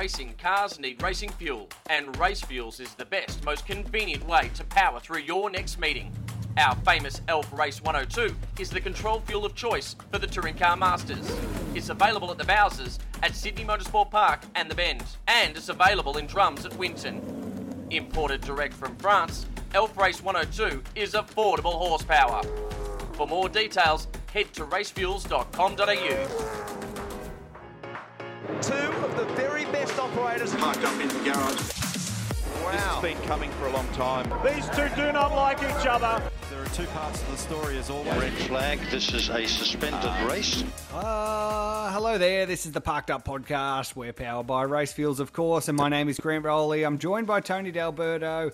racing cars need racing fuel, and Race Fuels is the best, most convenient way to power through your next meeting. Our famous Elf Race 102 is the control fuel of choice for the Touring Car Masters. It's available at the Bowsers, at Sydney Motorsport Park and the Bend, and it's available in drums at Winton. Imported direct from France, Elf Race 102 is affordable horsepower. For more details, head to racefuels.com.au. Two of the very best operators parked up in the garage. Wow. This has been coming for a long time. These two do not like each other. There are two parts of the story as always. Red flag, this is a suspended race. Hello there, this is the Parked Up Podcast. We're powered by Race Fuels, of course, and my name is Grant Rowley. I'm joined by Tony D'Alberto,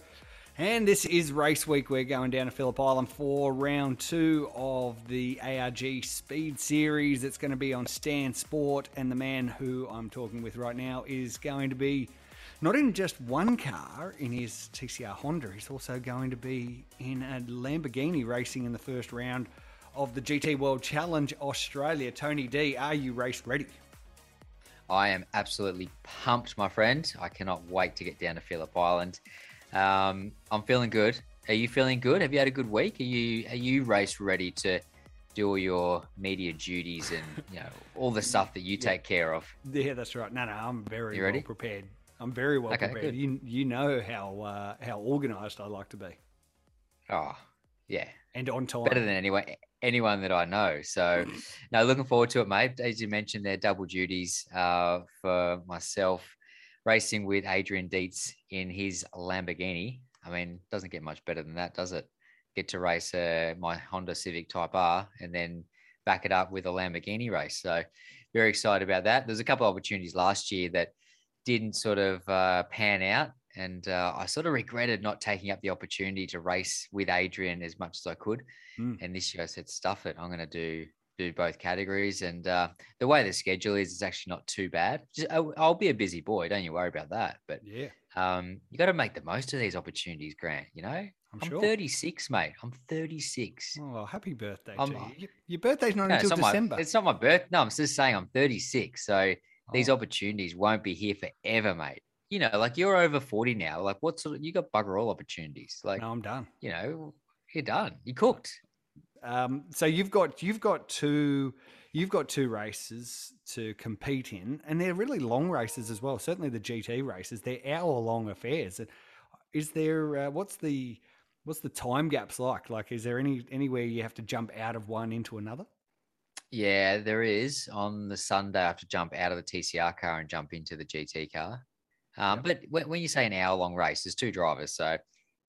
and this is race week. We're going down to Phillip Island for round two of the ARG Speed Series. It's going to be on Stan Sport, and the man who I'm talking with right now is going to be not in just one car in his TCR Honda, he's also going to be in a Lamborghini racing in the first round of the GT World Challenge Australia. Tony D, are you race ready? I am absolutely pumped, my friend. I cannot wait to get down to Phillip Island. I'm feeling good. Are you feeling good? Have you had a good week? Are you race ready to do all your media duties and all the stuff that you take care of? Yeah, that's right. No, I'm very well prepared. I'm very well prepared. Good. You know how organised I like to be. Oh, yeah. And on time. Better than anyone that I know. So, no, looking forward to it, mate. As you mentioned, they're double duties for myself, racing with Adrian Dietz in his Lamborghini. I mean, doesn't get much better than that, does it? Get to race my Honda Civic Type R and then back it up with a Lamborghini race. So, very excited about that. There's a couple of opportunities last year that didn't sort of pan out, and I sort of regretted not taking up the opportunity to race with Adrian as much as I could. And this year I said, stuff it, I'm going to do both categories. And the way the schedule is, it's actually not too bad. I'll be a busy boy, don't you worry about that. But yeah, you got to make the most of these opportunities, Grant. I'm sure. 36, mate. I'm 36. Oh, happy birthday to you. Your birthday's not until December. It's not my birthday. No, I'm just saying I'm 36. So these opportunities won't be here forever, mate. You're over 40 now. Like, you got bugger all opportunities. Like, no, I'm done. You're done. You cooked. So you've got two races to compete in, and they're really long races as well. Certainly the GT races, they're hour-long affairs. Is there what's the time gaps like? Like, is there anywhere you have to jump out of one into another? Yeah, there is. On the Sunday, I have to jump out of the TCR car and jump into the GT car. But when you say an hour-long race, there's two drivers, so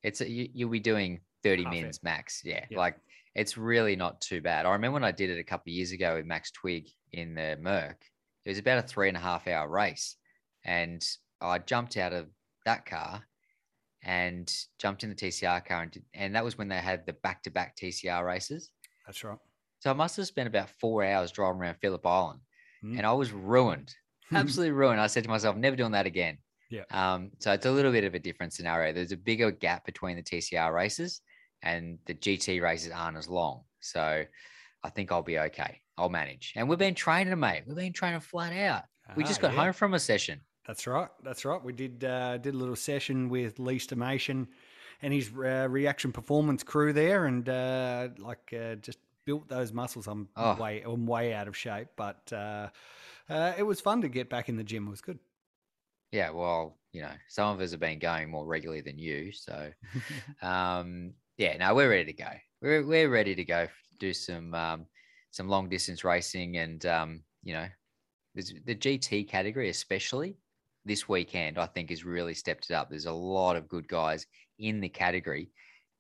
it's you'll be doing 30 minutes max. Yeah, like it's really not too bad. I remember when I did it a couple of years ago with Max Twigg in the Merc, it was about a 3.5 hour race, and I jumped out of that car and jumped in the TCR car, and that was when they had the back-to-back TCR races. That's right. So I must have spent about 4 hours driving around Phillip Island, and I was ruined, absolutely ruined. I said to myself, never doing that again. Yeah. So it's a little bit of a different scenario. There's a bigger gap between the TCR races, and the GT races aren't as long. So I think I'll be okay. I'll manage. And we've been training, mate. We've been training flat out. We just got home from a session. That's right. We did a little session with Lee Stamation and his reaction performance crew there, and just built those muscles. I'm way out of shape, but it was fun to get back in the gym. It was good. Yeah, well, some of us have been going more regularly than you, so we're ready to go. We're ready to go do some long distance racing, and the GT category, especially this weekend, I think has really stepped it up. There's a lot of good guys in the category,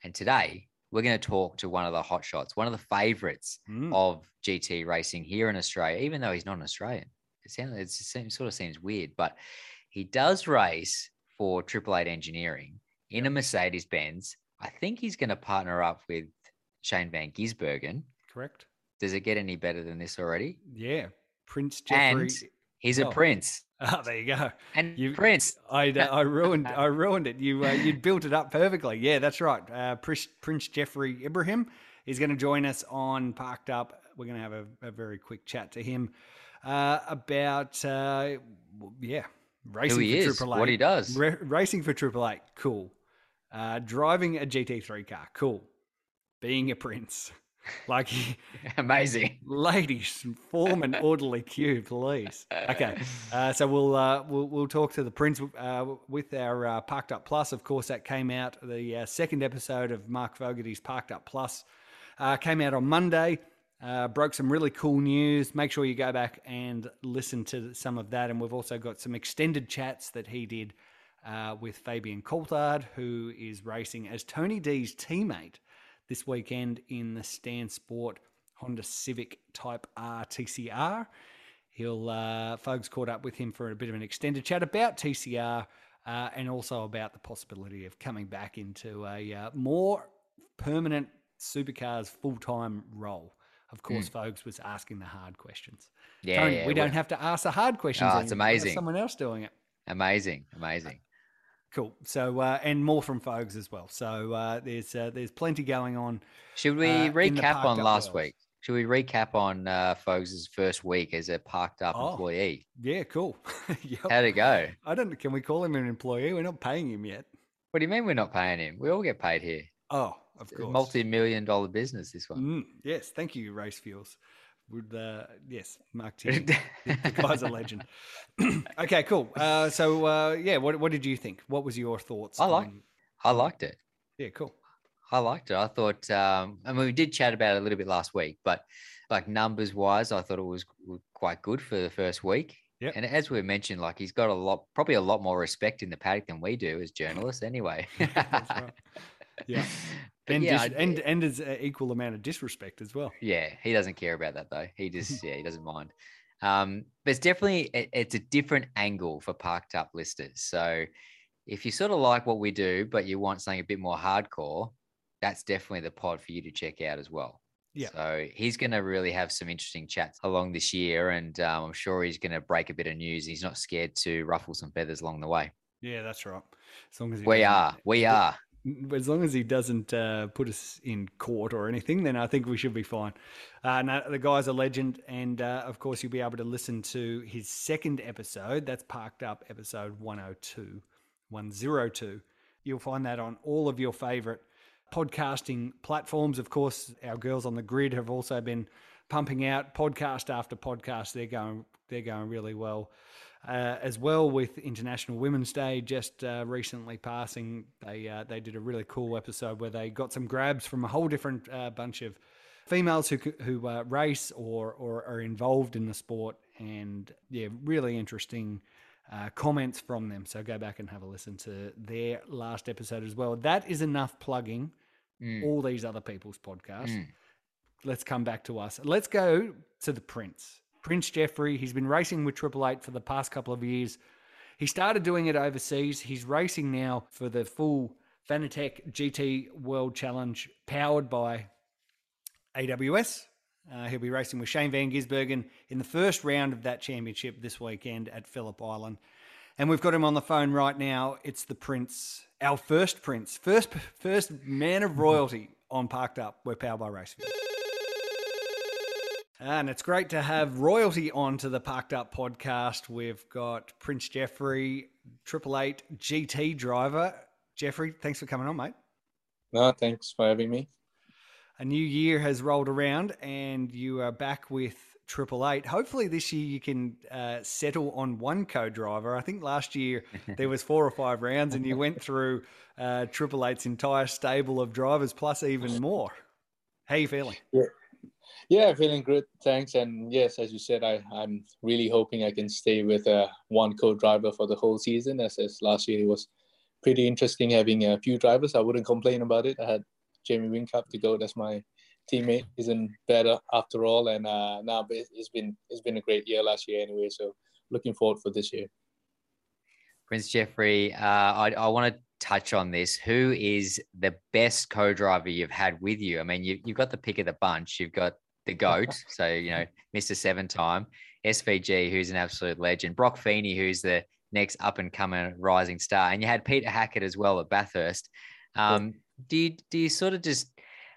and today we're going to talk to one of the hot shots, one of the favorites of GT racing here in Australia, even though he's not an Australian. It sort of seems weird, but he does race for 888 Engineering in a Mercedes-Benz. I think he's going to partner up with Shane Van Gisbergen. Correct. Does it get any better than this already? Yeah. Prince Jeffrey. And he's a prince. Oh, there you go. And Prince. I ruined it. You'd built it up perfectly. Yeah, that's right. Prince Jeffrey Ibrahim is going to join us on Parked Up. We're going to have a very quick chat to him about Racing who he for is, AAA, what he does. Racing for AAA, cool. Driving a GT3 car, cool. Being a prince. Like, amazing. Ladies, form an orderly queue, please. Okay. So we'll talk to the prince with our Parked Up Plus. Of course, that came out, the second episode of Mark Fogarty's Parked Up Plus came out on Monday. Broke some really cool news. Make sure you go back and listen to some of that. And we've also got some extended chats that he did with Fabian Coulthard, who is racing as Tony D's teammate this weekend in the Stan Sport Honda Civic Type R TCR. Folks caught up with him for a bit of an extended chat about TCR and also about the possibility of coming back into a more permanent supercars full-time role. Of course, Fogs was asking the hard questions. Yeah, Tony, we don't have to ask the hard questions. Oh, it's amazing. Someone else doing it. Amazing. Cool. So, and more from Fogs as well. So there's plenty going on. Should we recap on last week? Should we recap on Fogs' first week as a parked up employee? Yeah, cool. How'd it go? Can we call him an employee? We're not paying him yet. What do you mean we're not paying him? We all get paid here. Oh, of course. Multi-million-dollar business, this one. Yes, thank you, Race Fuels. Yes, Mark T. The guy's a legend. Okay, cool. What did you think? What was your thoughts? I liked it. Yeah, cool. I liked it. I thought, we did chat about it a little bit last week, but like numbers-wise, I thought it was quite good for the first week. Yep. And as we mentioned, like he's got probably a lot more respect in the paddock than we do as journalists anyway. That's right. Yeah. And there's an equal amount of disrespect as well. Yeah, he doesn't care about that though. He just he doesn't mind. But it's definitely it's a different angle for parked up listers. So if you sort of like what we do, but you want something a bit more hardcore, that's definitely the pod for you to check out as well. Yeah. So he's going to really have some interesting chats along this year, and I'm sure he's going to break a bit of news. He's not scared to ruffle some feathers along the way. Yeah, that's right. As long as we are. As long as he doesn't put us in court or anything, then I think we should be fine. No, the guy's a legend. And, of course, you'll be able to listen to his second episode. That's Parked Up episode 102. You'll find that on all of your favorite podcasting platforms. Of course, our girls on the grid have also been pumping out podcast after podcast. They're going really well. As well with International Women's Day just recently passing, they did a really cool episode where they got some grabs from a whole different bunch of females who race or are involved in the sport, and really interesting comments from them. So go back and have a listen to their last episode as well. That is enough plugging all these other people's podcasts. Let's come back to us. Let's go to the Prince. Prince Jeffrey, he's been racing with 888 for the past couple of years. He started doing it overseas. He's racing now for the full Fanatec GT World Challenge powered by AWS. He'll be racing with Shane Van Gisbergen in the first round of that championship this weekend at Phillip Island. And we've got him on the phone right now. It's the Prince, our first Prince, first man of royalty on Parked Up. We're powered by Race Fuels. And it's great to have royalty on to the Parked Up podcast. We've got Prince Jeffrey, 888 GT driver. Jeffrey, thanks for coming on, mate. No, thanks for having me. A new year has rolled around and you are back with 888. Hopefully this year you can settle on one co-driver. I think last year there was 4 or 5 rounds and you went through 888's entire stable of drivers plus even more. How are you feeling? Yeah. Yeah, feeling good, thanks. And yes, as you said, I'm really hoping I can stay with one co-driver for the whole season, as last year it was pretty interesting having a few drivers. I wouldn't complain about it. I had Jamie Whincup to go. That's my teammate. Isn't better after all. And now it's been a great year last year anyway, so looking forward for this year. Prince Jeffrey, I want to touch on this. Who is the best co-driver you've had with you? I mean, you've got the pick of the bunch. You've got the GOAT, so, you know, Mr. 7-time, SVG, who's an absolute legend, Brock Feeney, who's the next up-and-coming rising star, and you had Peter Hackett as well at Bathurst. Do you sort of just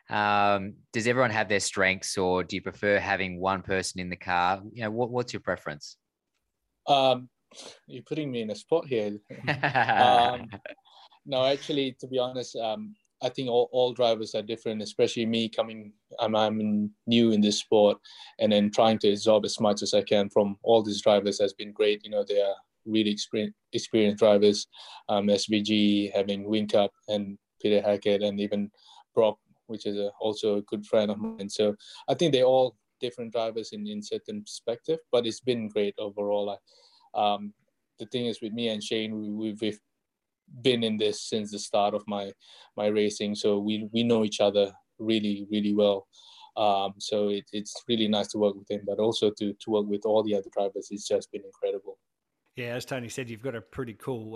does everyone have their strengths, or do you prefer having one person in the car? You know, what's your preference? You're putting me in a spot here. No, actually, to be honest, I think all drivers are different, especially me coming, I'm new in this sport, and then trying to absorb as much as I can from all these drivers has been great. You know, they are really experienced drivers, SVG, having Wincup and Peter Hackett, and even Brock, which is also a good friend of mine. So I think they're all different drivers in certain perspective, but it's been great overall. The thing is with me and Shane, we've been in this since the start of my racing, so we know each other really, really well. So it's really nice to work with him, but also to work with all the other drivers, it's just been incredible. Yeah, as Tony said, you've got a pretty cool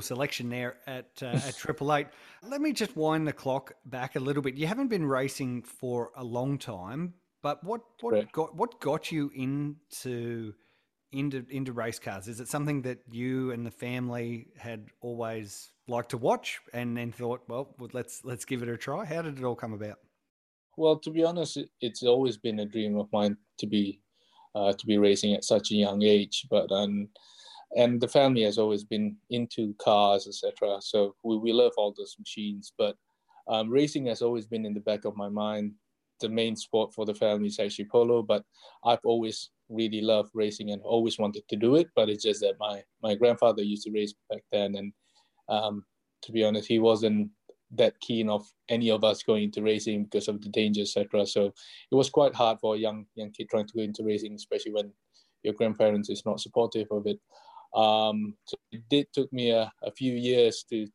selection there at Triple Eight. Let me just wind the clock back a little bit. You haven't been racing for a long time, but what got you into race cars? Is it something that you and the family had always liked to watch and then thought, well, let's give it a try? How did it all come about? Well, to be honest, it's always been a dream of mine to be racing at such a young age, but and the family has always been into cars, etc. So we love all those machines, but racing has always been in the back of my mind. The main sport for the family is actually polo, but I've always really loved racing and always wanted to do it, but it's just that my grandfather used to race back then, and to be honest, he wasn't that keen of any of us going into racing because of the danger, etc. So it was quite hard for a young kid trying to go into racing, especially when your grandparents is not supportive of it. So it did took me a few years to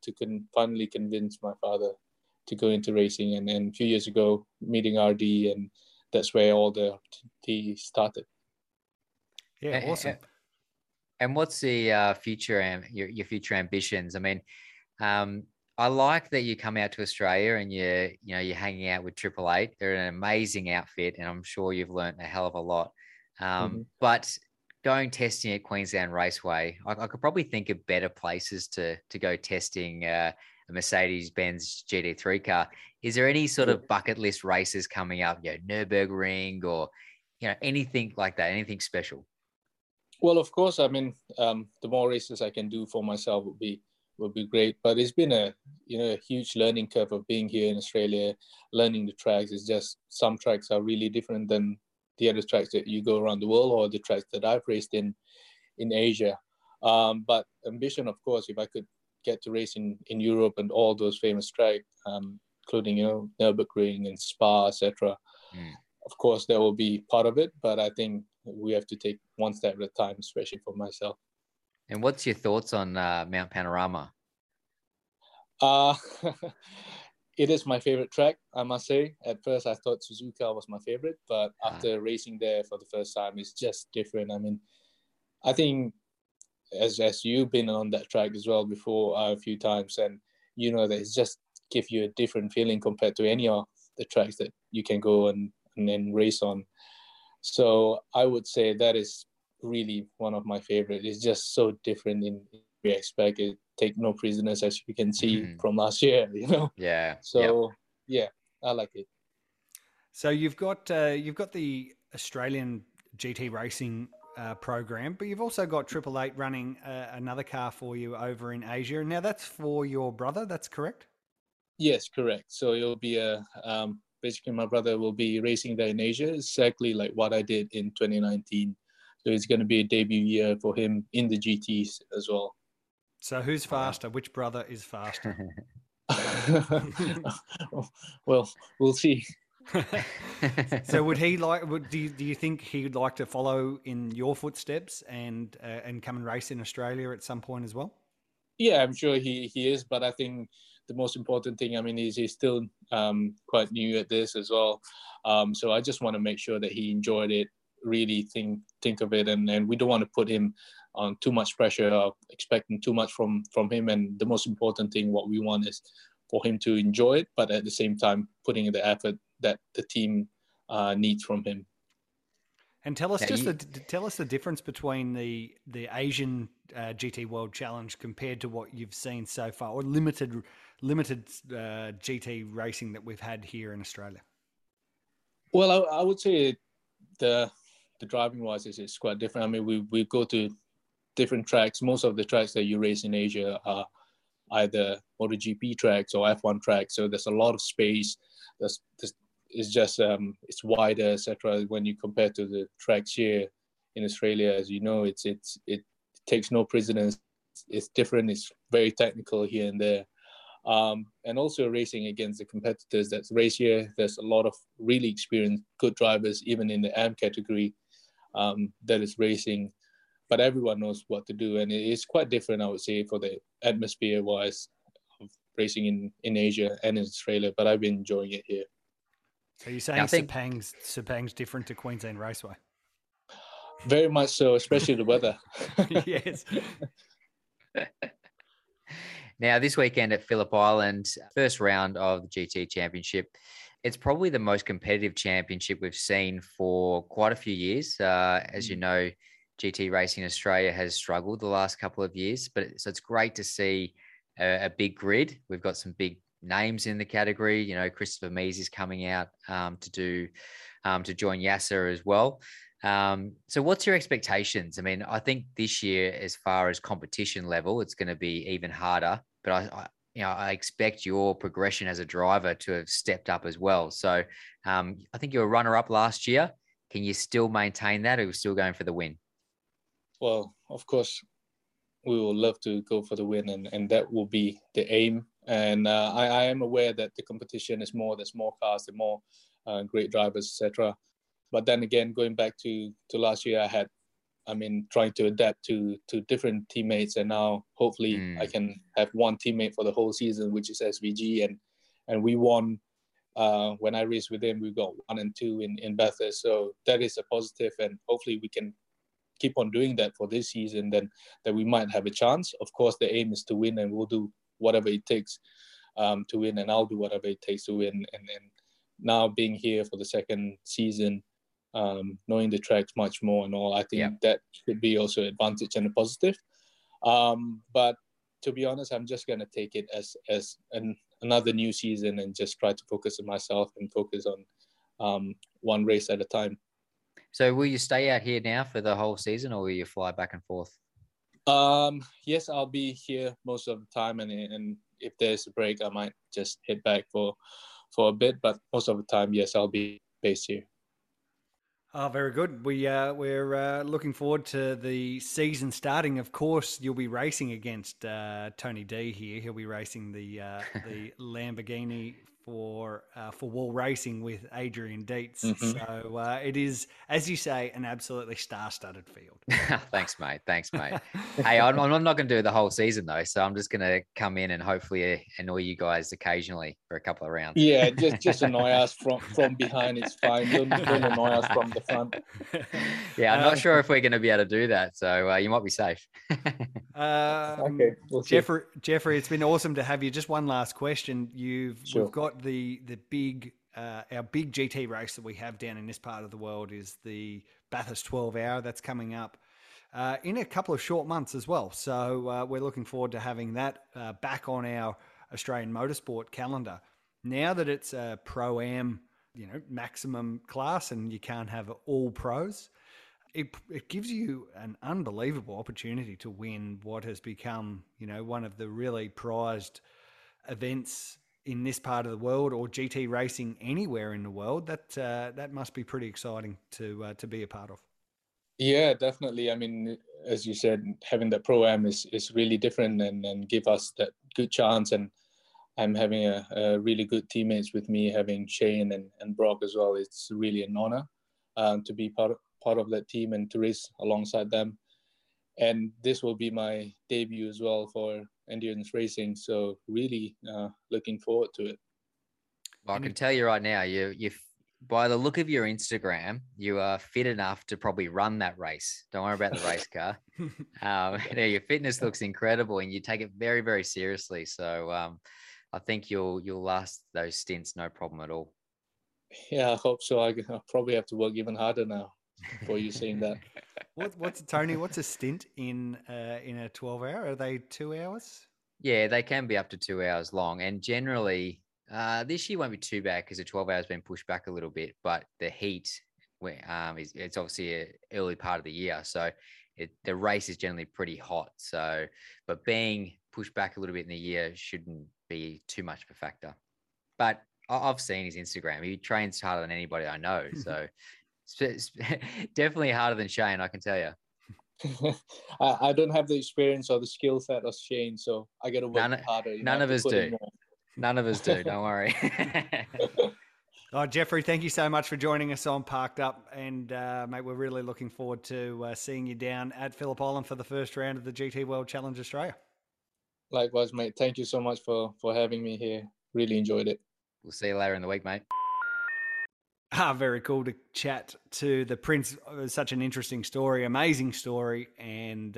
finally convince my father to go into racing, and then a few years ago meeting RD, and that's where all the tea started. Yeah, awesome. And what's the future and your future ambitions? I mean, I like that you come out to Australia and you're hanging out with Triple Eight. They're an amazing outfit, and I'm sure you've learned a hell of a lot. But going testing at Queensland Raceway, I could probably think of better places to go testing a Mercedes-Benz GT3 car. Is there any sort of bucket list races coming up? You know, Nürburgring or anything like that? Anything special? Well, of course, I mean, the more races I can do for myself would be great. But it's been a huge learning curve of being here in Australia, learning the tracks. It's just some tracks are really different than the other tracks that you go around the world or the tracks that I've raced in Asia. But ambition, of course, if I could get to race in Europe and all those famous tracks, including, Nürburgring and Spa, etc. Mm. Of course, that will be part of it, but I think we have to take one step at a time, especially for myself. And what's your thoughts on Mount Panorama? It is my favorite track, I must say. At first, I thought Suzuka was my favorite, but after racing there for the first time, it's just different. I mean, I think as you've been on that track as well before a few times, and you know that it's just give you a different feeling compared to any of the tracks that you can go and then race on. So I would say that is really one of my favorite. It's just so different in we expect it. Take no prisoners, as you can see from last year, Yeah. So yeah, I like it. So you've got the Australian GT racing program, but you've also got Triple Eight running another car for you over in Asia. Now that's for your brother. That's correct. Yes, correct. So it'll be basically, my brother will be racing there in Asia, exactly like what I did in 2019. So it's going to be a debut year for him in the GTs as well. So who's faster? Which brother is faster? Well, we'll see. So do you think he'd like to follow in your footsteps and come and race in Australia at some point as well? Yeah, I'm sure he is, but I think the most important thing, I mean, is he's still quite new at this as well. So I just want to make sure that he enjoyed it, really think of it. And we don't want to put him on too much pressure or expecting too much from him. And the most important thing, what we want is for him to enjoy it, but at the same time, putting in the effort that the team needs from him. And tell us the difference between the Asian GT World Challenge compared to what you've seen so far, or limited GT racing that we've had here in Australia. Well, I would say the driving wise is quite different. I mean, we go to different tracks. Most of the tracks that you race in Asia are either MotoGP tracks or F1 tracks. So there's a lot of space. It's just it's wider, etc. When you compare to the tracks here in Australia, as you know, it takes no prisoners. It's different. It's very technical here and there. And also racing against the competitors that's raced here. There's a lot of really experienced, good drivers, even in the AM category, that is racing. But everyone knows what to do. And it's quite different, I would say, for the atmosphere-wise of racing in Asia and in Australia. But I've been enjoying it here. So you're saying Sepang's different to Queensland Raceway? Very much so, especially the weather. Yes. Now, this weekend at Phillip Island, first round of the GT Championship, it's probably the most competitive championship we've seen for quite a few years. As you know, GT racing in Australia has struggled the last couple of years, so it's great to see a big grid. We've got some big names in the category. You know, Christopher Mees is coming out to join Yasser as well. So what's your expectations? I mean, I think this year, as far as competition level, it's going to be even harder, but I expect your progression as a driver to have stepped up as well. So, I think you were runner up last year. Can you still maintain that, or are you still going for the win? Well, of course we will love to go for the win, and that will be the aim. And, I am aware that the competition is more, there's more cars, there's more, great drivers, etc. But then again, going back to last year, trying to adapt to different teammates. And now hopefully I can have one teammate for the whole season, which is SVG. And we won, when I raced with him, we got 1 and 2 in Bathurst. So that is a positive, and hopefully we can keep on doing that for this season, then that we might have a chance. Of course, the aim is to win, and we'll do whatever it takes to win, and I'll do whatever it takes to win. And now being here for the second season, knowing the tracks much more and all, I think that could be also an advantage and a positive. But to be honest, I'm just going to take it as another new season and just try to focus on myself and focus on one race at a time. So will you stay out here now for the whole season, or will you fly back and forth? Yes, I'll be here most of the time. And if there's a break, I might just head back for a bit. But most of the time, yes, I'll be based here. Oh, very good. We're looking forward to the season starting. Of course, you'll be racing against Tony D here. He'll be racing the Lamborghini for wall racing with Adrian Dietz. Mm-hmm. So it is, as you say, an absolutely star-studded field. Thanks, mate. Hey, I'm not going to do the whole season though, so I'm just going to come in and hopefully annoy you guys occasionally for a couple of rounds. Yeah, just annoy us from behind. It's fine. Don't annoy us from the front. Yeah, I'm not sure if we're going to be able to do that, so you might be safe. Okay, we'll see. Jeffrey, it's been awesome to have you. Just one last question. We've got the big our big GT race that we have down in this part of the world is the Bathurst 12 hour that's coming up in a couple of short months as well. So we're looking forward to having that back on our Australian motorsport calendar. Now that it's a pro-am, maximum class, and you can't have all pros, it gives you an unbelievable opportunity to win what has become, one of the really prized events in this part of the world, or GT racing anywhere in the world. That that must be pretty exciting to be a part of. Yeah, definitely. I mean, as you said, having that pro-am is really different and give us that good chance. And I'm having a really good teammates with me, having Shane and Brock as well. It's really an honor to be part of that team and to race alongside them. And this will be my debut as well for endurance racing, so really looking forward to it. Well, I can tell you right now, you by the look of your Instagram, you are fit enough to probably run that race. Don't worry about the race car. Your fitness looks incredible, and you take it very, very seriously. So I think you'll last those stints no problem at all. Yeah, I hope so. I'll probably have to work even harder now before you seeing that. What's a stint in a 12-hour? Are they 2 hours? Yeah, they can be up to 2 hours long. And generally, this year won't be too bad because the 12-hour has been pushed back a little bit. But the heat, it's obviously an early part of the year, so the race is generally pretty hot. So, but being pushed back a little bit in the year shouldn't be too much of a factor. But I've seen his Instagram. He trains harder than anybody I know. So it's definitely harder than Shane, I can tell you. I don't have the experience or the skill set of Shane, so I got to work harder. None of us do. Don't worry. Oh, Jeffrey, thank you so much for joining us on Parked Up. And, mate, we're really looking forward to seeing you down at Phillip Island for the first round of the GT World Challenge Australia. Likewise, mate. Thank you so much for having me here. Really enjoyed it. We'll see you later in the week, mate. Ah, very cool to chat to the Prince. Such an interesting story, amazing story, and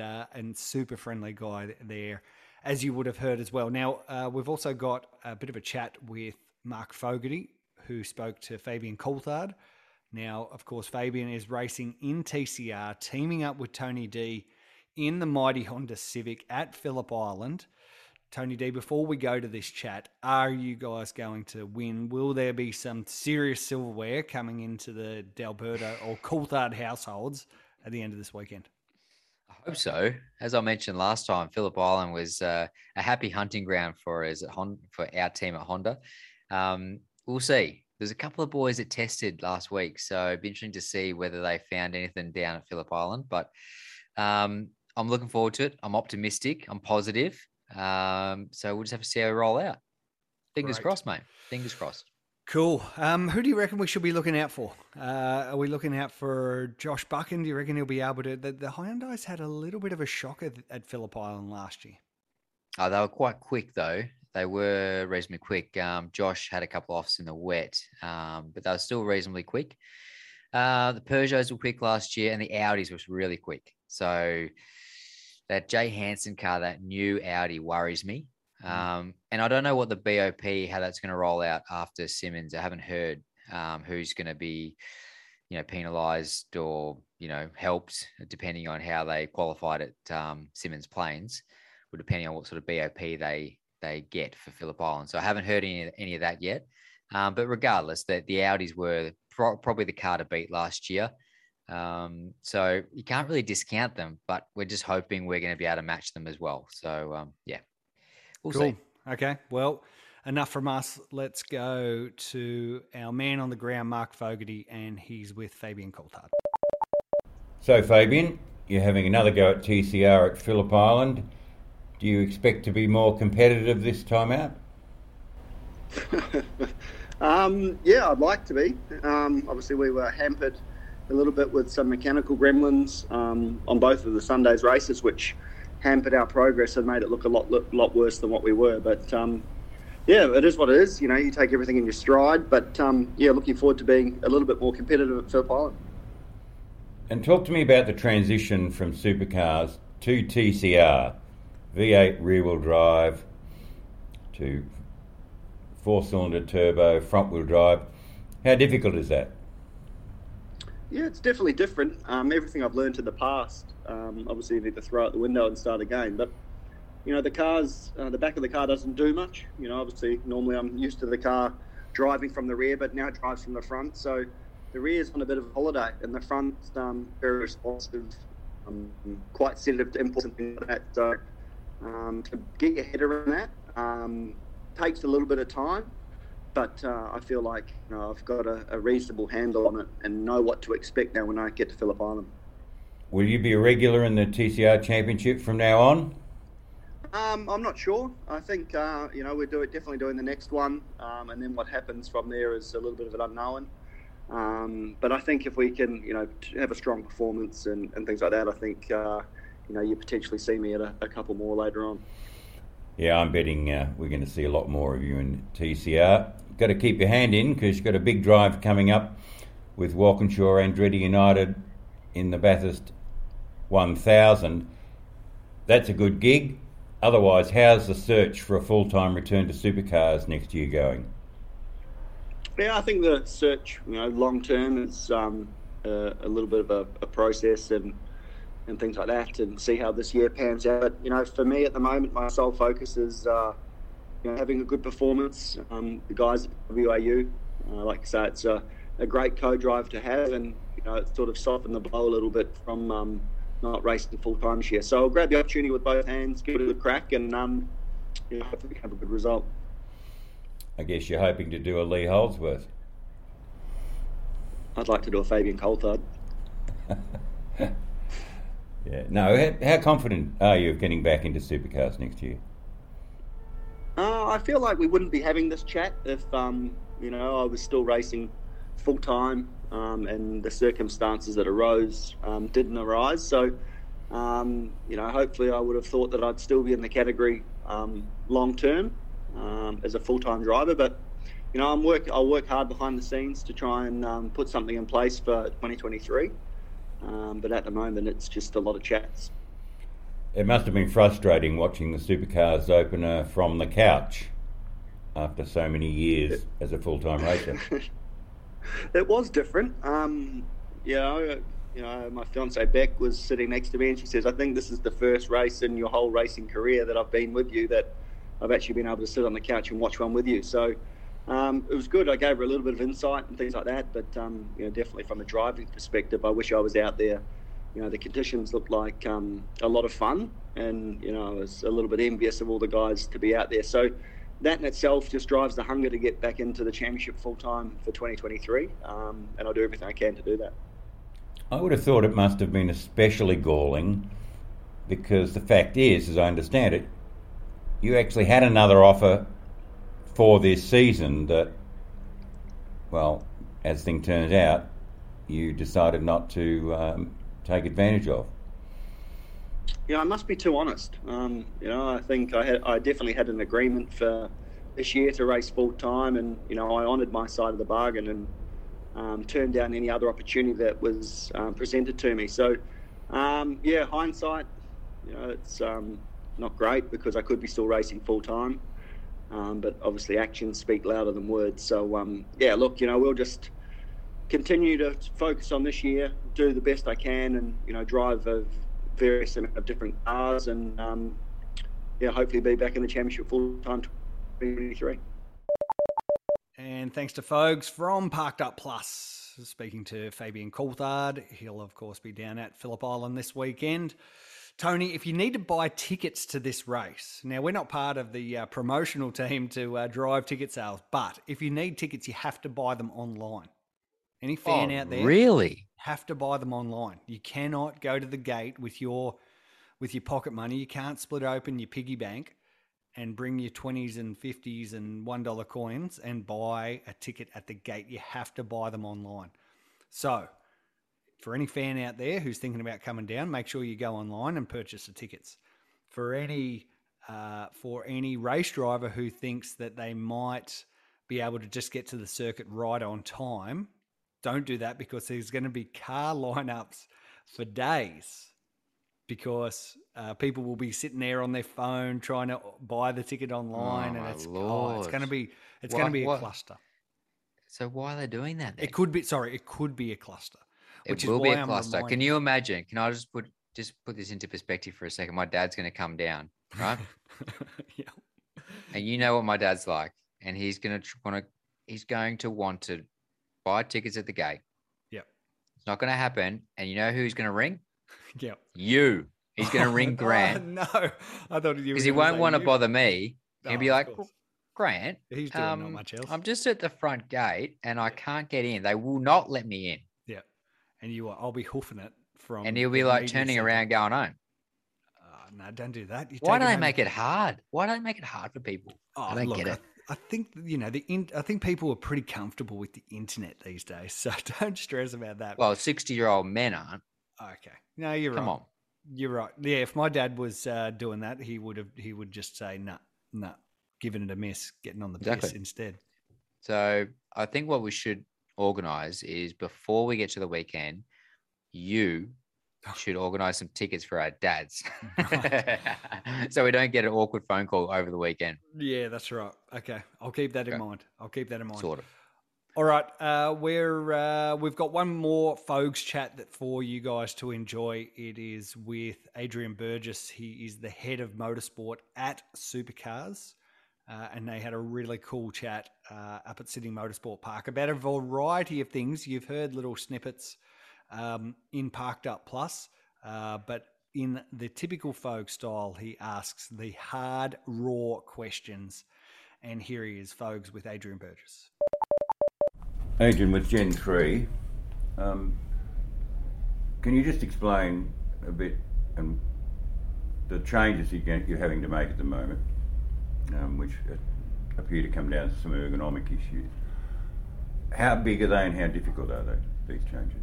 super friendly guy there, as you would have heard as well. Now, we've also got a bit of a chat with Mark Fogarty, who spoke to Fabian Coulthard. Now, of course, Fabian is racing in TCR, teaming up with Tony D in the mighty Honda Civic at Phillip Island. Tony D, before we go to this chat, are you guys going to win? Will there be some serious silverware coming into the D'Alberto or Coulthard households at the end of this weekend? I hope so. As I mentioned last time, Phillip Island was a happy hunting ground for us at Honda, for our team at Honda. We'll see. There's a couple of boys that tested last week, so it'd be interesting to see whether they found anything down at Phillip Island. But I'm looking forward to it. I'm optimistic. I'm positive. So we'll just have to see how we roll out. Fingers crossed, mate. Fingers crossed. Cool. Who do you reckon we should be looking out for? Are we looking out for Josh Buchan? Do you reckon he'll be able to? The Hyundais had a little bit of a shock at Phillip Island last year. They were quite quick, though. They were reasonably quick. Josh had a couple of offs in the wet, but they were still reasonably quick. The Peugeots were quick last year, and the Audis was really quick. So that Jay Hansen car, that new Audi, worries me. And I don't know what the BOP, how that's going to roll out after Simmons. I haven't heard who's going to be, penalised or, helped, depending on how they qualified at Simmons Plains, or depending on what sort of BOP they get for Phillip Island. So I haven't heard any of that yet. But regardless, the Audis were probably the car to beat last year. So you can't really discount them, but we're just hoping we're going to be able to match them as well. So, we'll see. Okay. Well, enough from us. Let's go to our man on the ground, Mark Fogarty, and he's with Fabian Coulthard. So Fabian, you're having another go at TCR at Phillip Island. Do you expect to be more competitive this time out? Yeah, I'd like to be. Obviously we were hampered a little bit with some mechanical gremlins on both of the Sunday's races, which hampered our progress and made it look a lot worse than what we were. But it is what it is. You take everything in your stride. But looking forward to being a little bit more competitive at Phillip Island. And talk to me about the transition from supercars to TCR, V8 rear-wheel drive to four-cylinder turbo, front-wheel drive. How difficult is that? Yeah, it's definitely different. Everything I've learned in the past, obviously you need to throw out the window and start again. But, the car's, the back of the car doesn't do much. Obviously normally I'm used to the car driving from the rear, but now it drives from the front. So the rear's on a bit of a holiday and the front's very responsive, quite sensitive to impulse and things like that. So to get your head around that takes a little bit of time. But I feel like I've got a reasonable handle on it and know what to expect now when I get to Phillip Island. Will you be a regular in the TCR Championship from now on? I'm not sure. I think, we're definitely doing the next one. And then what happens from there is a little bit of an unknown. But I think if we can, have a strong performance and things like that, I think, you potentially see me at a couple more later on. Yeah, I'm betting we're going to see a lot more of you in TCR. Got to keep your hand in because you've got a big drive coming up with Walkinshaw Andretti United in the Bathurst 1000. That's a good gig. Otherwise, how's the search for a full-time return to supercars next year going? Yeah, I think the search, long-term is a little bit of a process and things like that, and see how this year pans out. But, for me at the moment, my sole focus is having a good performance. The guys at WAU, like I say, it's a great co-drive to have, and it's sort of softened the blow a little bit from not racing full time this year. So I'll grab the opportunity with both hands, give it a crack, and hopefully have a good result. I guess you're hoping to do a Lee Holdsworth. I'd like to do a Fabian Coulthard. Yeah. No, how confident are you of getting back into supercars next year? I feel like we wouldn't be having this chat if I was still racing full time, and the circumstances that arose didn't arise. So, hopefully, I would have thought that I'd still be in the category long term as a full time driver. But I'll work hard behind the scenes to try and put something in place for 2023. But at the moment, it's just a lot of chats. It must have been frustrating watching the Supercars opener from the couch after so many years as a full-time racer. It was different. My fiancée Beck was sitting next to me, and she says, "I think this is the first race in your whole racing career that I've been with you that I've actually been able to sit on the couch and watch one with you." So it was good. I gave her a little bit of insight and things like that, but definitely from a driving perspective, I wish I was out there. The conditions looked like a lot of fun, and I was a little bit envious of all the guys to be out there. So that in itself just drives the hunger to get back into the championship full-time for 2023, and I'll do everything I can to do that. I would have thought it must have been especially galling, because the fact is, as I understand it, you actually had another offer for this season that, well, as things turned out, you decided not to take advantage of. I must be too honest. I think I definitely had an agreement for this year to race full time, and I honoured my side of the bargain and turned down any other opportunity that was presented to me. So hindsight, it's not great, because I could be still racing full time, but obviously actions speak louder than words. So we'll just continue to focus on this year, do the best I can, and drive a various amount of different cars, and hopefully be back in the championship full time 2023. And thanks to Fogs from Parked Up Plus, speaking to Fabian Coulthard. He'll of course be down at Phillip Island this weekend. Tony, if you need to buy tickets to this race, now we're not part of the promotional team to drive ticket sales, but if you need tickets, you have to buy them online. Any fan out there really have to buy them online. You cannot go to the gate with your pocket money. You can't split open your piggy bank and bring your 20s and 50s and $1 coins and buy a ticket at the gate. You have to buy them online. So for any fan out there who's thinking about coming down, make sure you go online and purchase the tickets. For any race driver who thinks that they might be able to just get to the circuit right on time, don't do that, because there's going to be car lineups for days, because people will be sitting there on their phone trying to buy the ticket online, and it's going to be a cluster. So why are they doing that then? It could be a cluster. It will be a cluster. Can you imagine? Can I just put this into perspective for a second? My dad's going to come down, right? Yeah. And you know what my dad's like, and he's going to want to buy tickets at the gate. Yep. It's not going to happen. And you know who he's going to ring? Yep. You. He's going to ring Grant. No. I thought you were. Because he won't want to bother me. He'll be like, Grant, he's doing not much else. I'm just at the front gate and I can't get in. They will not let me in. Yeah. And I'll be hoofing it from. And he'll be like turning around going home. No, don't do that. Why do they make it hard? Why don't they make it hard for people? I don't get it. I think I think people are pretty comfortable with the internet these days, so don't stress about that. Well, 60-year-old men aren't. Okay, no, you're right. Come on, you're right. Yeah, if my dad was doing that, he would just say no, giving it a miss, getting on the piss instead. So I think what we should organise is, before we get to the weekend, you should organise some tickets for our dads, right? So we don't get an awkward phone call over the weekend. Yeah, that's right. Okay, I'll keep that in mind. Sort of. All right, we've got one more Fogs chat for you guys to enjoy. It is with Adrian Burgess. He is the head of motorsport at Supercars, and they had a really cool chat up at Sydney Motorsport Park about a variety of things. You've heard little snippets in Parked Up Plus But in the typical Fog style, he asks the hard, raw questions. And here he is, Fogs, with Adrian Burgess. Adrian, with Gen 3, can you just explain a bit the changes you're having to make at the moment, which appear to come down to some ergonomic issues? How big are they and how difficult are they, these changes?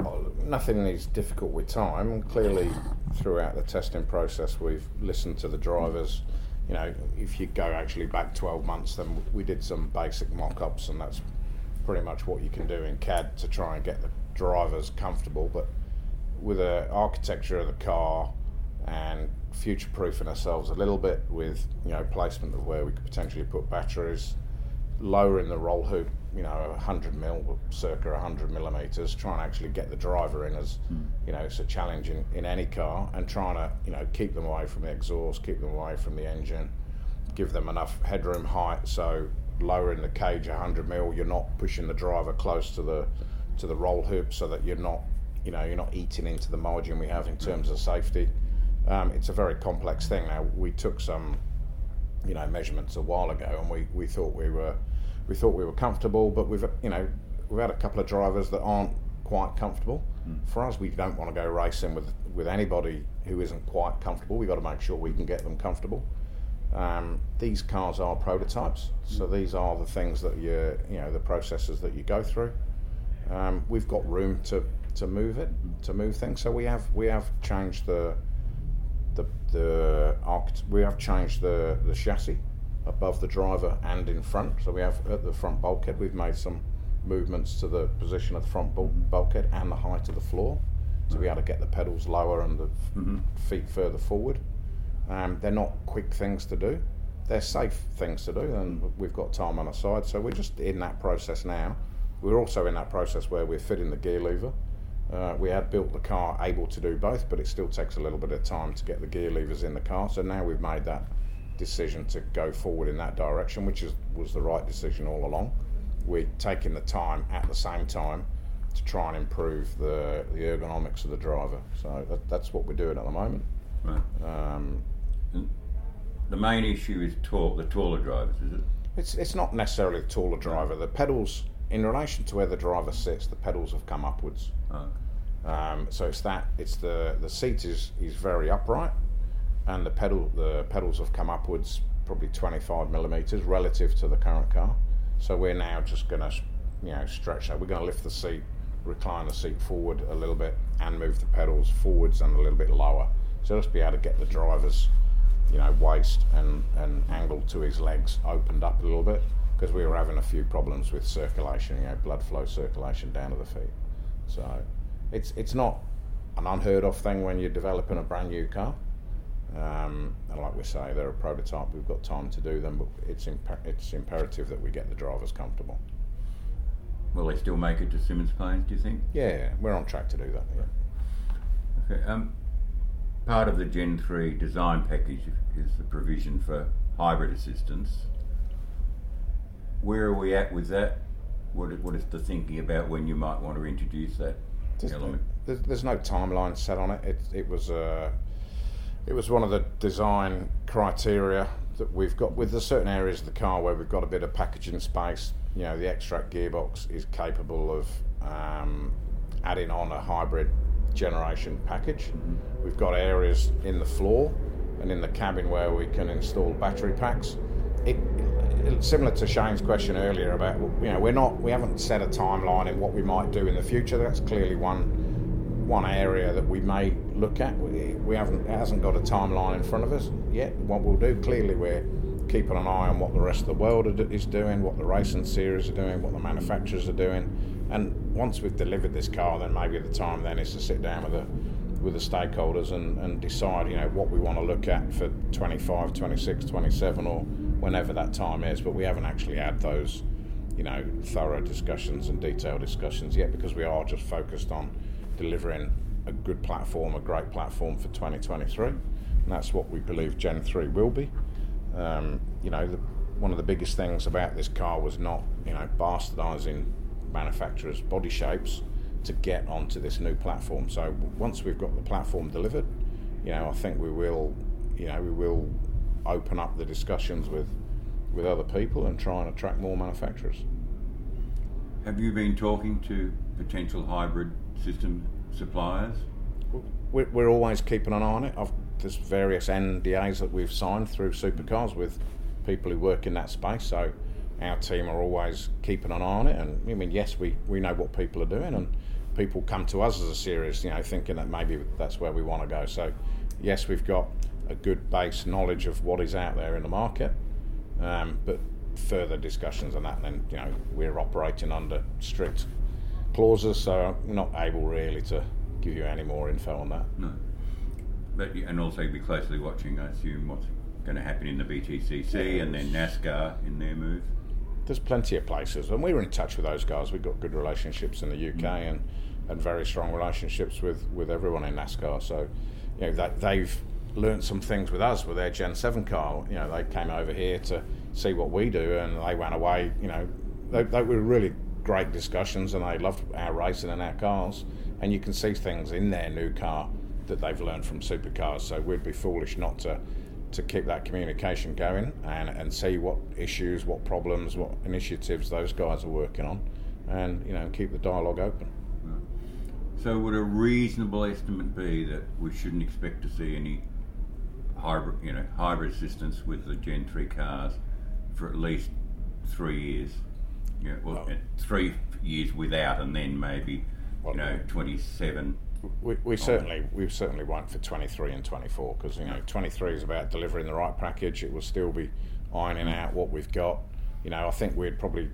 Oh, nothing is difficult with time, and clearly throughout the testing process we've listened to the drivers. You know, if you go actually back 12 months, then we did some basic mock-ups, and that's pretty much what you can do in CAD to try and get the drivers comfortable. But with the architecture of the car and future-proofing ourselves a little bit with, you know, placement of where we could potentially put batteries, lowering the roll hoop, you know, 100 mil, circa 100 millimetres, trying to actually get the driver in as, you know, it's a challenge in any car, and trying to, you know, keep them away from the exhaust, keep them away from the engine, give them enough headroom height, so lowering the cage 100 mil, you're not pushing the driver close to the roll hoop, so that you're not, you know, you're not eating into the margin we have in terms of safety. It's a very complex thing. Now, we took some, you know, measurements a while ago, and we thought we were comfortable, but we've had a couple of drivers that aren't quite comfortable. For us, we don't want to go racing with anybody who isn't quite comfortable. We've got to make sure we can get them comfortable. These cars are prototypes, so these are the things that the processes that you go through. We've got room to move things, so we have changed the chassis above the driver and in front. So we have at the front bulkhead, we've made some movements to the position of the front bulkhead and the height of the floor, to be able to get the pedals lower and the feet further forward. They're not quick things to do, they're safe things to do, and we've got time on our side, so we're just in that process now. We're also in that process where we're fitting the gear lever. We had built the car able to do both, but it still takes a little bit of time to get the gear levers in the car, so now we've made that decision to go forward in that direction, which was the right decision all along. We're taking the time at the same time to try and improve the ergonomics of the driver, so that's what we're doing at the moment. Right. The main issue is the taller drivers, is it? It's not necessarily the taller driver. The pedals, in relation to where the driver sits, the pedals have come upwards. Oh. So it's the seat is very upright, and the pedals have come upwards probably 25 millimetres relative to the current car. So we're now just going to, you know, stretch that. We're going to lift the seat, recline the seat forward a little bit, and move the pedals forwards and a little bit lower. So just be able to get the driver's, you know, waist and angle to his legs opened up a little bit, because we were having a few problems with circulation, you know, blood flow circulation down to the feet. So it's not an unheard of thing when you're developing a brand new car. And like we say, they're a prototype, we've got time to do them, but it's imperative that we get the drivers comfortable. Will they still make it to Simmons Plains, do you think? Yeah, we're on track to do that, yeah. Okay, part of the Gen 3 design package is the provision for hybrid assistance. Where are we at with that? What is the thinking about when you might want to introduce that element? There's no timeline set on it. It was one of the design criteria that we've got with the certain areas of the car where we've got a bit of packaging space. You know, the extract gearbox is capable of adding on a hybrid generation package. We've got areas in the floor and in the cabin where we can install battery packs. Similar to Shane's question earlier about, you know, we haven't set a timeline in what we might do in the future. That's clearly one area that we may look at. It hasn't got a timeline in front of us yet. What we'll do, clearly we're keeping an eye on what the rest of the world is doing, what the racing series are doing, what the manufacturers are doing, and once we've delivered this car, then maybe the time then is to sit down with the stakeholders and decide, you know, what we want to look at for 25, 26, 27 or whenever that time is. But we haven't actually had those, you know, thorough discussions and detailed discussions yet, because we are just focused on delivering a good platform, a great platform for 2023, and that's what we believe Gen 3 will be. You know, one of the biggest things about this car was not, you know, bastardising manufacturers' body shapes. to get onto this new platform. So once we've got the platform delivered, you know, I think we will, you know, we will open up the discussions with other people and try and attract more manufacturers. Have you been talking to potential hybrid system suppliers? We're always keeping an eye on it. There's various NDAs that we've signed through Supercars with people who work in that space, so our team are always keeping an eye on it. And I mean, yes, we know what people are doing, and people come to us as a series, you know, thinking that maybe that's where we want to go. So yes, we've got a good base knowledge of what is out there in the market, but further discussions on that, then, you know, we're operating under strict clauses, so I'm not able really to give you any more info on that. No. But, and also be closely watching, I assume, what's going to happen in the BTCC and then NASCAR in their move. There's plenty of places, and we were in touch with those guys. We've got good relationships in the UK and very strong relationships with everyone in NASCAR. So, you know, they've learned some things with us with their Gen 7 car. You know, they came over here to see what we do, and they went away. You know, they were really great discussions, and they loved our racing and our cars. And you can see things in their new car that they've learned from supercars. So we'd be foolish not to keep that communication going and see what issues, what problems, what initiatives those guys are working on, and, you know, keep the dialogue open. So would a reasonable estimate be that we shouldn't expect to see any hybrid, you know, hybrid assistance with the Gen 3 cars for at least 3 years? Yeah, you know, well, 3 years without, and then maybe, you know, 27. We certainly won't for 23 and 24, because, you know, 23 is about delivering the right package. It will still be ironing out what we've got. You know, I think we'd probably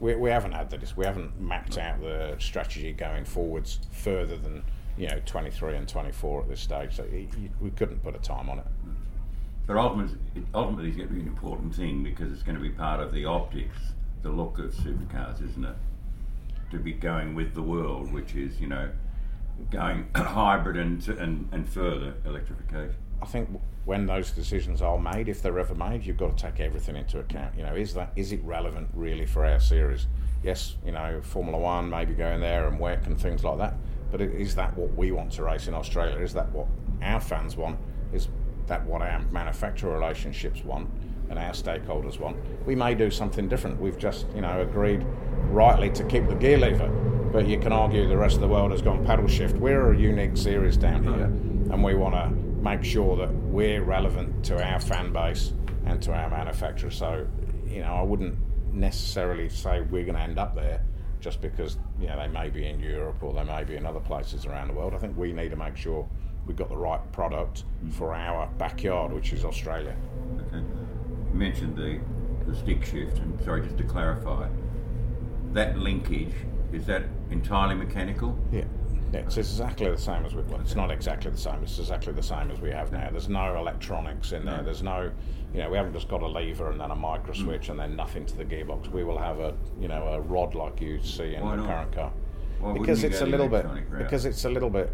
we haven't had this. We haven't mapped out the strategy going forwards further than, you know, 23 and 24 at this stage. So we couldn't put a time on it. But ultimately, it's going to be an important thing, because it's going to be part of the optics, the look of supercars, isn't it? To be going with the world, which is, you know, going hybrid and further electrification. I think when those decisions are made, if they're ever made, you've got to take everything into account. You know, is it relevant really for our series? Yes, you know, Formula One maybe going there and WEC and things like that, but is that what we want to race in Australia? Is that what our fans want? Is that what our manufacturer relationships want and our stakeholders want? We may do something different. We've just, you know, agreed rightly to keep the gear lever, but you can argue the rest of the world has gone paddle shift. We're a unique series down here, and we want to make sure that we're relevant to our fan base and to our manufacturer. So, you know, I wouldn't necessarily say we're going to end up there just because, you know, they may be in Europe or they may be in other places around the world. I think we need to make sure we've got the right product for our backyard, which is Australia. Okay. You mentioned the stick shift, and sorry, just to clarify, that linkage, is that entirely mechanical? Yeah, it's exactly the same as it's not exactly the same, it's exactly the same as we have now. There's no electronics in there, there's no, you know, we haven't just got a lever and then a micro switch and then nothing to the gearbox. We will have a, you know, a rod like you see in the current car. Why? Because it's a little bit route? Because it's a little bit,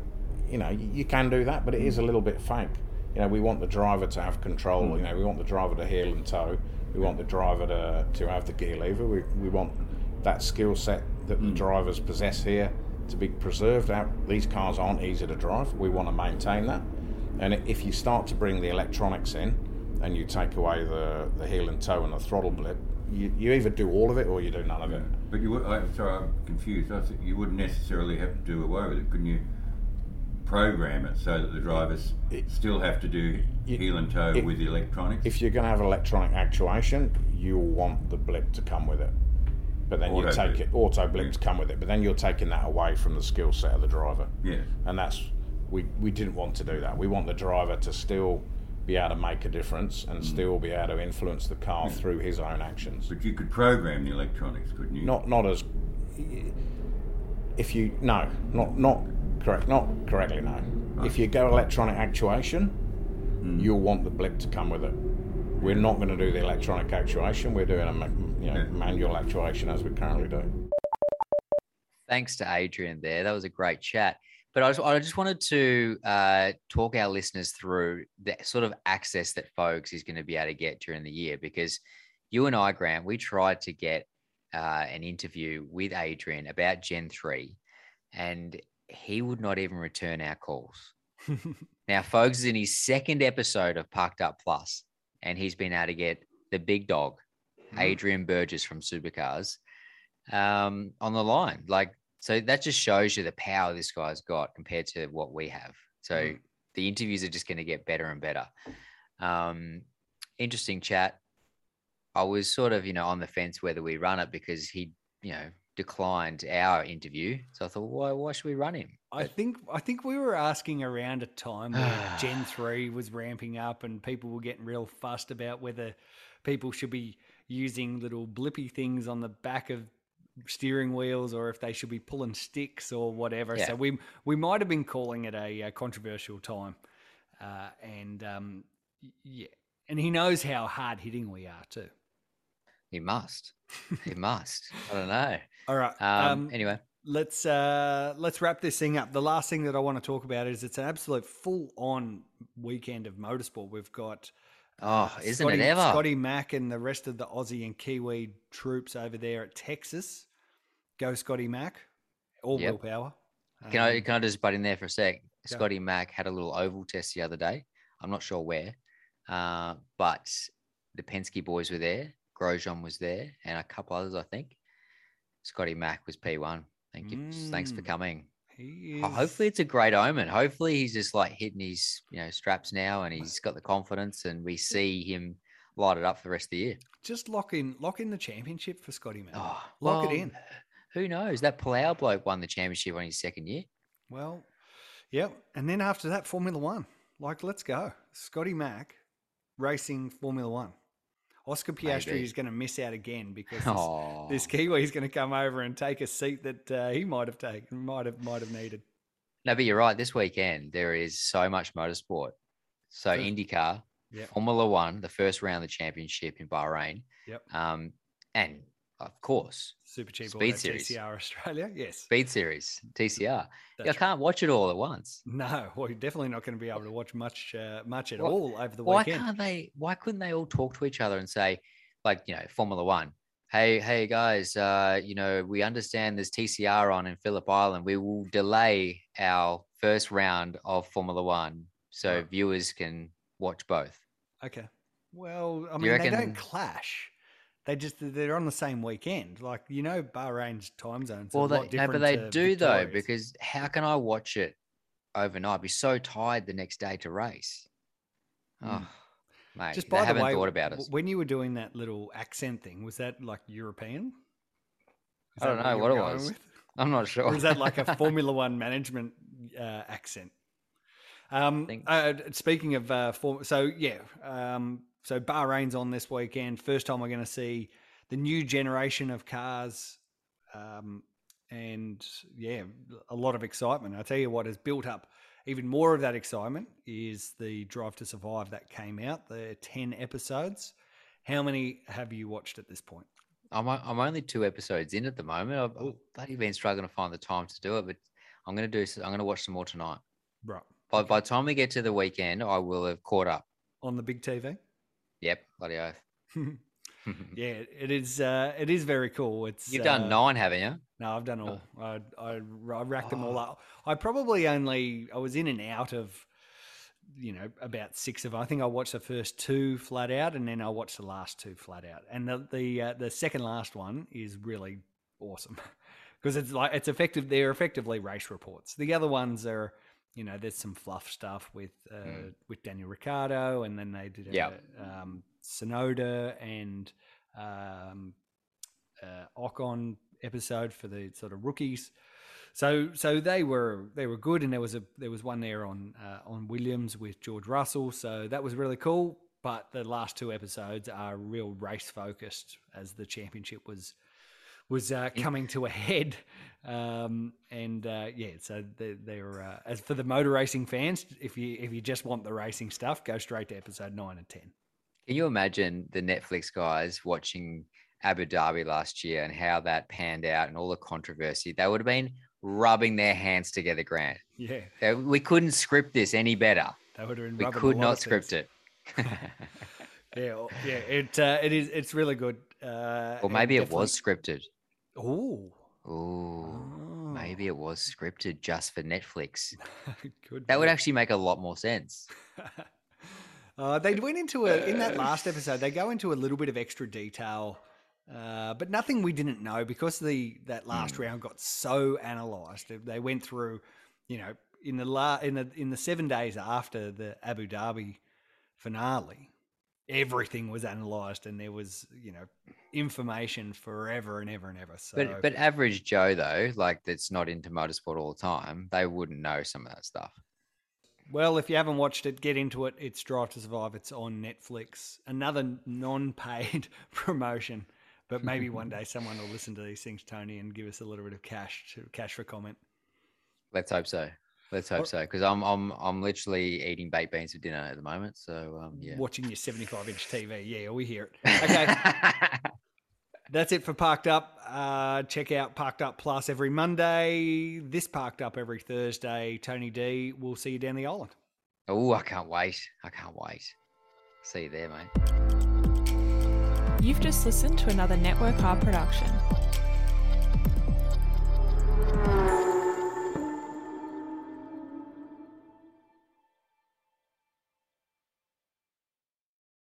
you know, you can do that, but it is a little bit fake. You know, we want the driver to have control, you know, we want the driver to heel and toe, we want the driver to have the gear lever, we want that skill set that the drivers possess here to be preserved out. These cars aren't easy to drive. We want to maintain that. And if you start to bring the electronics in and you take away the heel and toe and the throttle blip, you either do all of it or you do none of it. But you would, I'm confused. I said you wouldn't necessarily have to do away with it, couldn't you? Program it so that the drivers still have to do heel and toe with the electronics. If you're going to have electronic actuation, you'll want the blip to come with it. But then auto blips come with it, but then you're taking that away from the skill set of the driver. Yeah. And that's, we didn't want to do that. We want the driver to still be able to make a difference and still be able to influence the car through his own actions. But you could program the electronics, couldn't you? Not as, if you, no, not correct, not correctly, no. Right. If you go electronic actuation, you'll want the blip to come with it. We're not going to do the electronic actuation. We're doing manual actuation as we currently do. Thanks to Adrian there. That was a great chat. But I just wanted to talk our listeners through the sort of access that Fogs is going to be able to get during the year, because you and I, Grant, we tried to get an interview with Adrian about Gen 3. and he would not even return our calls. Now, folks, in his second episode of Parked Up Plus, and he's been able to get the big dog, Adrian Burgess from Supercars, on the line. Like, so that just shows you the power this guy's got compared to what we have. So the interviews are just going to get better and better. Interesting chat. I was sort of, you know, on the fence whether we run it because he, you know, declined our interview. So I thought, why should we run him? But I think we were asking around a time where Gen 3 was ramping up and people were getting real fussed about whether people should be using little blippy things on the back of steering wheels or if they should be pulling sticks or whatever. Yeah. So we might have been calling it a controversial time. Yeah. And he knows how hard hitting we are too. He must. He must. I don't know. All right. Anyway, let's wrap this thing up. The last thing that I want to talk about is it's an absolute full-on weekend of motorsport. We've got Scotty Mac and the rest of the Aussie and Kiwi troops over there at Texas. Go Scotty Mac. All willpower. Can I just butt in there for a sec? Go. Scotty Mac had a little oval test the other day. I'm not sure where, but the Penske boys were there. Grosjean was there and a couple others, I think. Scotty Mac was P1. Thank you. Thanks for coming. Hopefully it's a great omen. Hopefully he's just like hitting his, you know, straps now and he's got the confidence and we see him light it up for the rest of the year. Just lock in the championship for Scotty Mac. It in. Who knows? That Palau bloke won the championship on his second year. Well, yeah. And then after that, Formula One. Like, let's go. Scotty Mac racing Formula One. Oscar Piastri is going to miss out again because this Kiwi is going to come over and take a seat that he might have taken, might have needed. No, but you're right. This weekend there is so much motorsport. So IndyCar, Formula One, the first round of the championship in Bahrain, and of course Super Cheap Speed Series, TCR Australia, yes, Speed Series, TCR. I can't watch it all at once. No, well, you're definitely not going to be able to watch much at all over the weekend. Why couldn't they all talk to each other and say, like, you know, Formula One, hey guys, you know, we understand there's TCR on in Phillip Island. We will delay our first round of Formula One so viewers can watch both. Okay. Well, I mean, they don't clash. They're on the same weekend, like, you know, Bahrain's time zones. Well, they do though, because how can I watch it overnight? I'd be so tired the next day to race. Mate, just by the way, thought about it. When you were doing that little accent thing, was that like European? I don't know what it was. I'm not sure. Or is that like a Formula One management accent? Speaking of So Bahrain's on this weekend. First time we're going to see the new generation of cars, and yeah, a lot of excitement. I tell you what has built up even more of that excitement is the Drive to Survive that came out. The 10 episodes. How many have you watched at this point? I'm only 2 episodes in at the moment. I've bloody been struggling to find the time to do it, but I'm going to watch some more tonight. Right. By the time we get to the weekend, I will have caught up on the big TV. Yep, bloody oath. Yeah, it is very cool. You've done 9, haven't you? No, I've done all. I racked them all up. I was in and out of, you know, about 6 of them. I think I watched the first 2 flat out, and then I watched the last 2 flat out. And the second last one is really awesome because they're effectively race reports. The other ones are, you know, there's some fluff stuff with Daniel Ricciardo, and then they did Sonoda and Ocon episode for the sort of rookies. So they were good, and there was one there on Williams with George Russell, so that was really cool. But the last 2 episodes are real race focused as the championship was coming to a head. So they're as for the motor racing fans, if you just want the racing stuff, go straight to episode 9 and 10. Can you imagine the Netflix guys watching Abu Dhabi last year and how that panned out and all the controversy? They would have been rubbing their hands together, Grant. Yeah. We couldn't script this any better. We could not script it. Yeah, it's really good. Or maybe it was scripted. Oh, Maybe it was scripted just for Netflix. That would actually make a lot more sense. They went into it in that last episode. They go into a little bit of extra detail, but nothing we didn't know, because that last round got so analysed. They went through, you know, in the 7 days after the Abu Dhabi finale, everything was analysed, and there was, you know, information forever and ever and ever. So, but average Joe though, like, that's not into motorsport all the time, they wouldn't know some of that stuff. Well, if you haven't watched it, get into it. It's Drive to Survive. It's on Netflix. Another non-paid promotion, but maybe one day someone will listen to these things, Tony, and give us a little bit of cash for comment. Let's hope so. Let's hope so, because I'm literally eating baked beans for dinner at the moment. So yeah, watching your 75-inch TV. Yeah, we hear it. Okay. That's it for Parked Up. Check out Parked Up Plus every Monday. This Parked Up every Thursday. Tony D, we'll see you down the island. Oh, I can't wait. I can't wait. See you there, mate. You've just listened to another Network R production.